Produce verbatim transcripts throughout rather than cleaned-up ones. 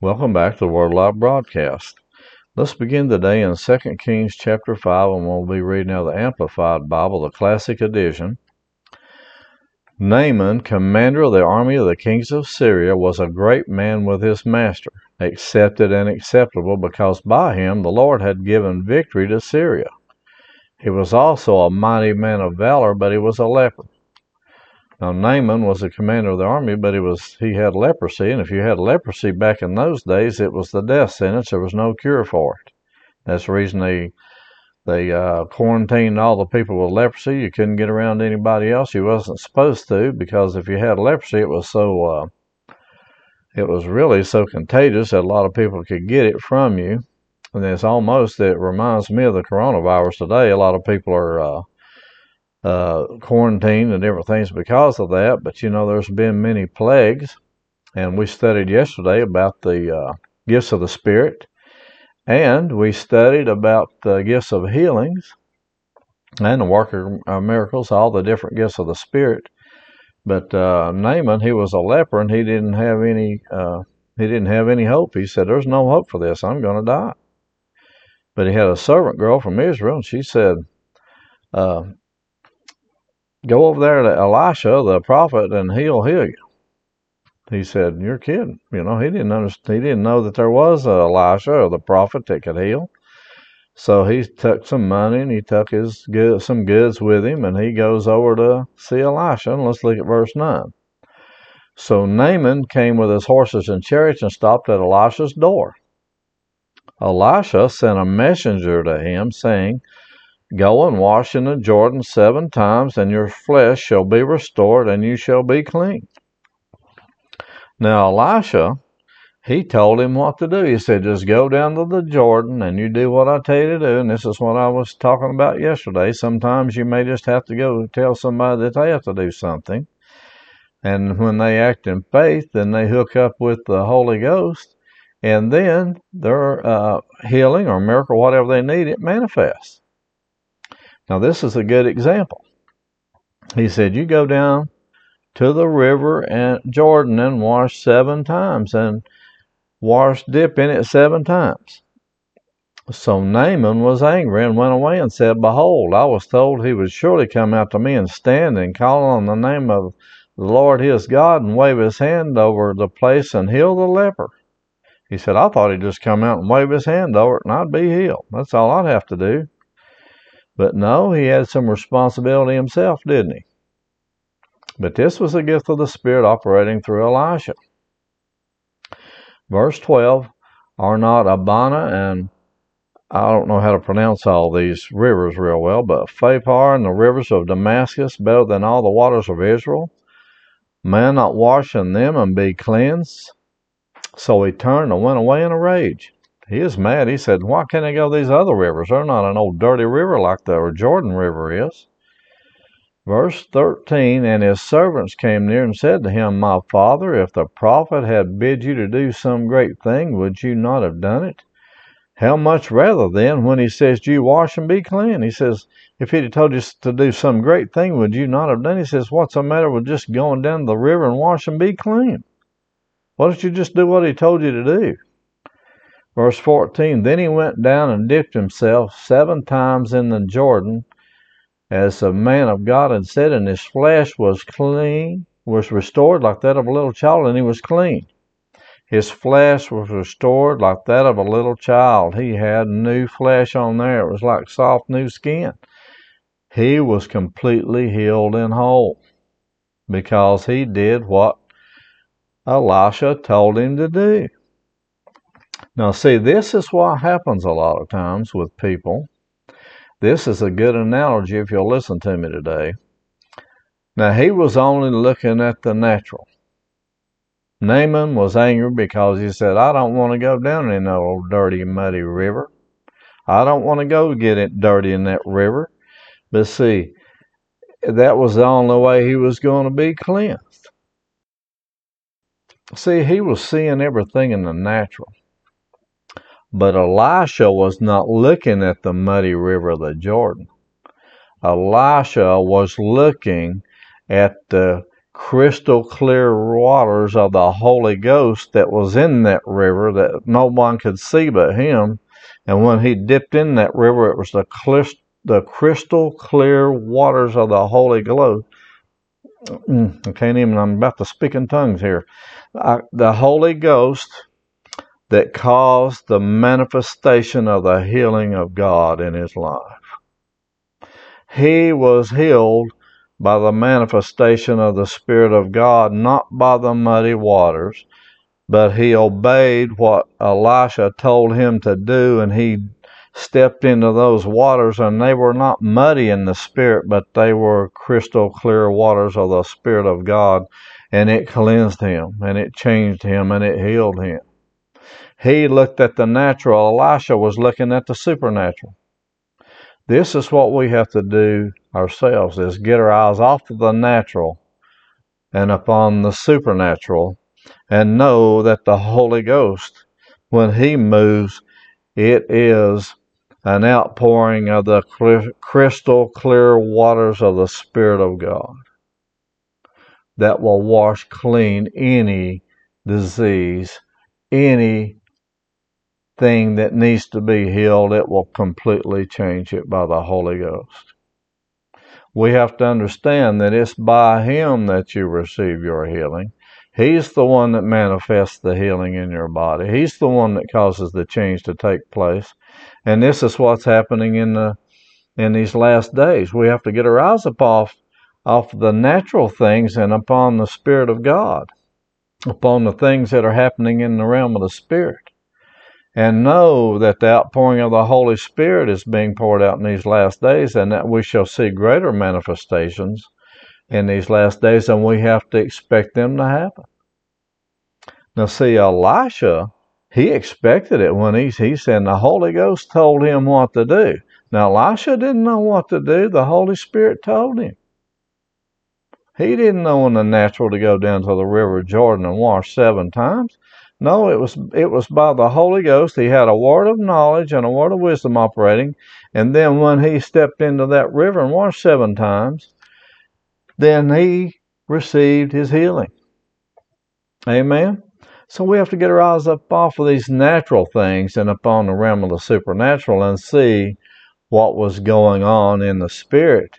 Welcome back to the Word Alive Broadcast. Let's begin today in Second Kings chapter five, and we'll be reading out of the Amplified Bible, the classic edition. Naaman, commander of the army of the kings of Syria, was a great man with his master, accepted and acceptable, because by him the Lord had given victory to Syria. He was also a mighty man of valor, but he was a leper. Now, Naaman was the commander of the army, but he was he had leprosy, and if you had leprosy back in those days, it was the death sentence. There was no cure for it. That's the reason they, they uh, quarantined all the people with leprosy. You couldn't get around anybody else. You wasn't supposed to, because if you had leprosy, it was so uh, it was really so contagious that a lot of people could get it from you. And it's almost, it reminds me of the coronavirus today. A lot of people are Uh, Uh, quarantine and different things because of that, but you know, there's been many plagues, and we studied yesterday about the uh, gifts of the Spirit, and we studied about the gifts of healings and the work of uh, miracles, all the different gifts of the Spirit. But uh, Naaman, he was a leper, and he didn't have any. Uh, he didn't have any hope. He said, "There's no hope for this. I'm going to die." But he had a servant girl from Israel, and she said, Uh, "Go over there to Elisha, the prophet, and he'll heal you." He said, "You're kidding." You know, he didn't understand. He didn't know that there was a Elisha or the prophet that could heal. So he took some money and he took his good, some goods with him, and he goes over to see Elisha. And let's look at verse nine. So Naaman came with his horses and chariots and stopped at Elisha's door. Elisha sent a messenger to him, saying, "Go and wash in the Jordan seven times, and your flesh shall be restored, and you shall be clean." Now Elisha, he told him what to do. He said, "Just go down to the Jordan, and you do what I tell you to do." And this is what I was talking about yesterday. Sometimes you may just have to go tell somebody that they have to do something. And when they act in faith, then they hook up with the Holy Ghost, and then their uh, healing or miracle, whatever they need, it manifests. Now, this is a good example. He said, "You go down to the river and Jordan and wash seven times and wash, dip in it seven times." So Naaman was angry and went away and said, "Behold, I was told he would surely come out to me and stand and call on the name of the Lord his God and wave his hand over the place and heal the leper." He said, "I thought he'd just come out and wave his hand over it and I'd be healed. That's all I'd have to do." But no, he had some responsibility himself, didn't he? But this was the gift of the Spirit operating through Elisha. Verse twelve, are not Abana and, I don't know how to pronounce all these rivers real well, but Fapar and the rivers of Damascus better than all the waters of Israel? Man not wash in them and be cleansed? So he turned and went away in a rage. He is mad. He said, "Why can't I go to these other rivers? They're not an old dirty river like the Jordan River is." Verse thirteen, and his servants came near and said to him, "My father, if the prophet had bid you to do some great thing, would you not have done it? How much rather then when he says, 'You wash and be clean'?" He says, "If he'd have told you to do some great thing, would you not have done it?" He says, "What's the matter with just going down to the river and wash and be clean? Why don't you just do what he told you to do?" Verse fourteen, then he went down and dipped himself seven times in the Jordan, as the man of God had said, and his flesh was clean, was restored like that of a little child, and he was clean. His flesh was restored like that of a little child. He had new flesh on there. It was like soft new skin. He was completely healed and whole because he did what Elisha told him to do. Now, see, this is what happens a lot of times with people. This is a good analogy if you'll listen to me today. Now, he was only looking at the natural. Naaman was angry because he said, I don't want to go down in that old dirty, muddy river. I don't want to go get it dirty in that river. But see, that was the only way he was going to be cleansed. See, he was seeing everything in the natural. But Elisha was not looking at the muddy river of the Jordan. Elisha was looking at the crystal clear waters of the Holy Ghost that was in that river that no one could see but him. And when he dipped in that river, it was the, clis- the crystal clear waters of the Holy Ghost. I can't even, I'm about to speak in tongues here. I, the Holy Ghost that caused the manifestation of the healing of God in his life. He was healed by the manifestation of the Spirit of God, not by the muddy waters, but he obeyed what Elisha told him to do, and he stepped into those waters, and they were not muddy in the Spirit, but they were crystal clear waters of the Spirit of God, and it cleansed him, and it changed him, and it healed him. He looked at the natural. Elisha was looking at the supernatural. This is what we have to do ourselves, is get our eyes off of the natural and upon the supernatural, and know that the Holy Ghost, when he moves, it is an outpouring of the crystal clear waters of the Spirit of God that will wash clean any disease, anything that needs to be healed. It will completely change it by the Holy Ghost. We have to understand that it's by him that you receive your healing. He's the one that manifests the healing in your body. He's the one that causes the change to take place. And this is what's happening in the in these last days. We have to get our eyes up off, off the natural things and upon the Spirit of God, upon the things that are happening in the realm of the Spirit. And know that the outpouring of the Holy Spirit is being poured out in these last days, and that we shall see greater manifestations in these last days, and we have to expect them to happen. Now see, Elisha, he expected it when he, he said, the Holy Ghost told him what to do. Now Elisha didn't know what to do. The Holy Spirit told him. He didn't know in the natural to go down to the river Jordan and wash seven times. No, it was it was by the Holy Ghost. He had a word of knowledge and a word of wisdom operating. And then when he stepped into that river and washed seven times, then he received his healing. Amen? So we have to get our eyes up off of these natural things and upon the realm of the supernatural and see what was going on in the Spirit.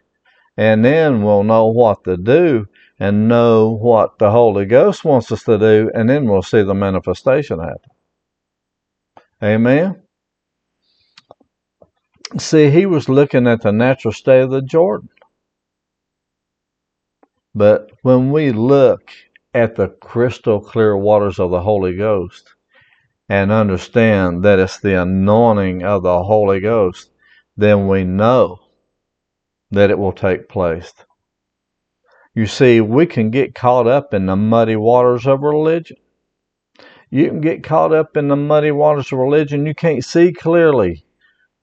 And then we'll know what to do and know what the Holy Ghost wants us to do, and then we'll see the manifestation happen. Amen? See, he was looking at the natural state of the Jordan. But when we look at the crystal clear waters of the Holy Ghost and understand that it's the anointing of the Holy Ghost, then we know that it will take place. You see, we can get caught up in the muddy waters of religion. You can get caught up in the muddy waters of religion. You can't see clearly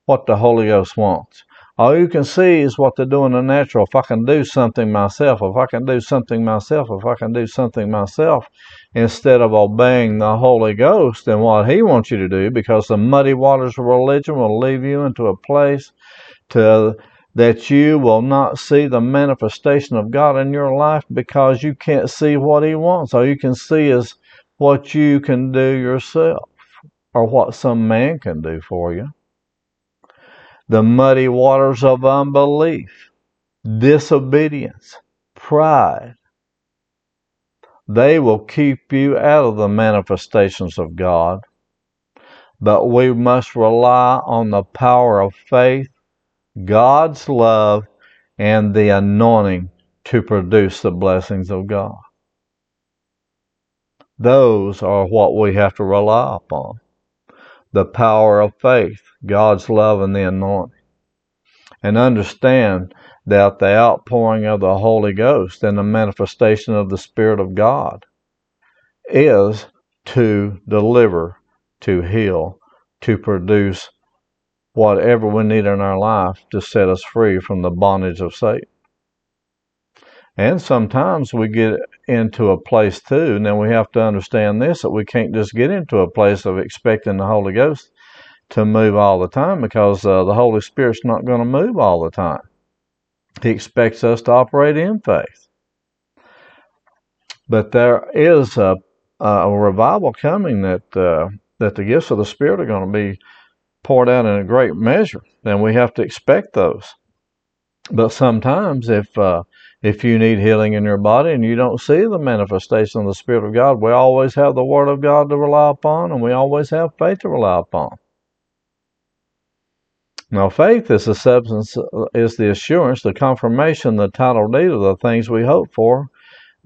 what the Holy Ghost wants. All you can see is what they're doing in the natural. If I can do something myself, if I can do something myself, if I can do something myself, instead of obeying the Holy Ghost and what he wants you to do, because the muddy waters of religion will leave you into a place to that you will not see the manifestation of God in your life because you can't see what he wants. All you can see is what you can do yourself or what some man can do for you. The muddy waters of unbelief, disobedience, pride, they will keep you out of the manifestations of God. But we must rely on the power of faith, God's love, and the anointing to produce the blessings of God. Those are what we have to rely upon. The power of faith, God's love, and the anointing. And understand that the outpouring of the Holy Ghost and the manifestation of the Spirit of God is to deliver, to heal, to produce whatever we need in our life to set us free from the bondage of Satan. And sometimes we get into a place too, and then we have to understand this, that we can't just get into a place of expecting the Holy Ghost to move all the time, because uh, the Holy Spirit's not going to move all the time. He expects us to operate in faith. But there is a, a revival coming that uh, that the gifts of the Spirit are going to be poured out in a great measure, and we have to expect those. But sometimes if uh, if you need healing in your body and you don't see the manifestation of the Spirit of God, we always have the Word of God to rely upon, and we always have faith to rely upon. Now, faith is the substance, is the assurance, the confirmation, the title deed of the things we hope for,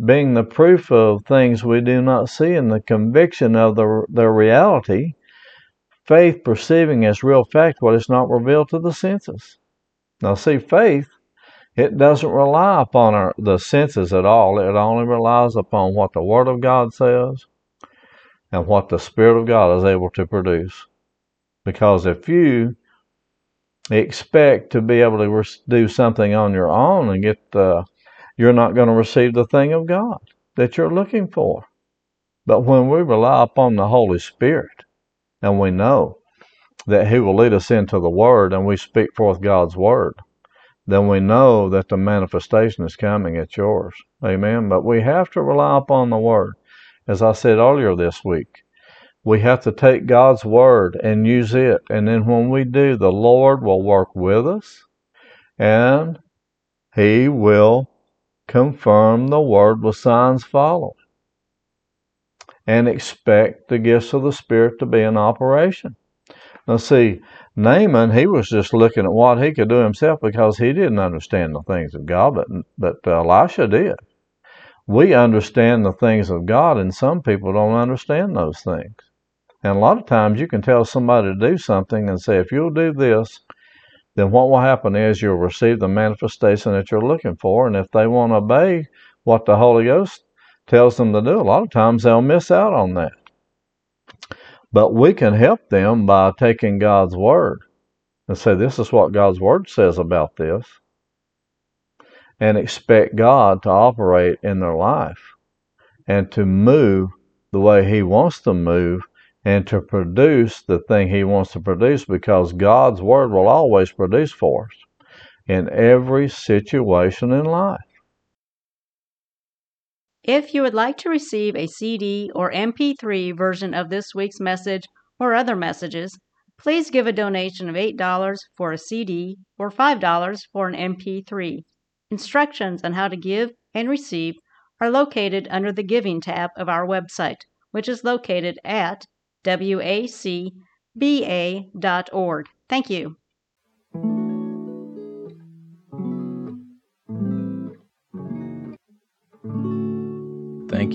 being the proof of things we do not see and the conviction of the, their reality. Faith perceiving as real fact what is not revealed to the senses. Now, see, faith, it doesn't rely upon our, the senses at all. It only relies upon what the Word of God says and what the Spirit of God is able to produce. Because if you expect to be able to re- do something on your own and get uh, you're not going to receive the thing of God that you're looking for. But when we rely upon the Holy Spirit and we know that He will lead us into the Word and we speak forth God's Word, then we know that the manifestation is coming. It's yours. Amen. But we have to rely upon the Word. As I said earlier this week, we have to take God's Word and use it. And then when we do, the Lord will work with us and He will confirm the Word with signs following, and expect the gifts of the Spirit to be in operation. Now see, Naaman, he was just looking at what he could do himself because he didn't understand the things of God, but, but Elisha did. We understand the things of God, and some people don't understand those things. And a lot of times you can tell somebody to do something and say, if you'll do this, then what will happen is you'll receive the manifestation that you're looking for. And if they won't obey what the Holy Ghost tells them to do, a lot of times they'll miss out on that. But we can help them by taking God's Word and say, this is what God's Word says about this, and expect God to operate in their life and to move the way He wants to move and to produce the thing He wants to produce, because God's Word will always produce for us in every situation in life. If you would like to receive a C D or M P three version of this week's message or other messages, please give a donation of eight dollars for a C D or five dollars for an M P three. Instructions on how to give and receive are located under the Giving tab of our website, which is located at w a c b a dot org. Thank you. Thank